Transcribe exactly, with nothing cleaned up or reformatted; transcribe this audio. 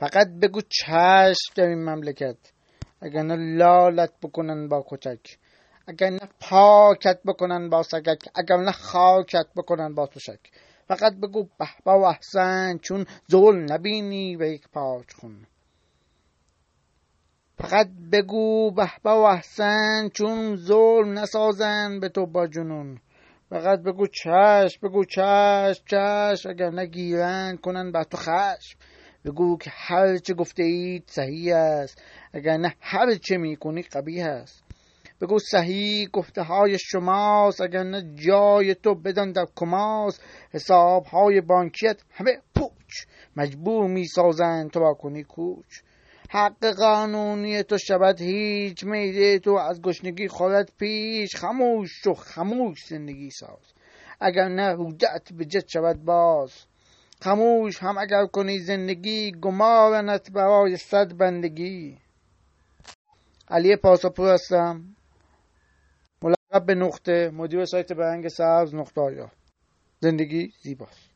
فقط بگو چشم در این مملکت، اگر نه لالت بکنن با کتک، اگر نه پاکت بکنن با سگک، اگر نه خاکت بکنن با توشک. فقط بگو بهبه و احسن چون ظلم نبینی و یک پاک خون. فقط بگو بهبه و احسن چون ظلم نسازن به تو با جنون. فقط بگو چشم، بگو چشم چشم، اگر نگیرن کنن با تو خشم. بگو که هر چه گفته اید صحیح است، اگر نه هر چه میکنی قبیح است. بگو صحیح گفته های شماست، اگر نه جای تو بدن در کماست. حساب های بانکیت همه پوچ، مجبور میسازند تو با کنی کوچ. حق قانونی تو شبد هیچ، میده تو از گشنگی خورد پیش. خموش تو خموش زندگی ساز، اگر نه رودت به جد شبد باز. خموش هم اگر کنی زندگی، گمارنت برای صد بندگی. علی پاساپور هستم، ملقب به نقطه، مدیر سایت به رنگ سبز نقطه‌آیا. زندگی زیباست.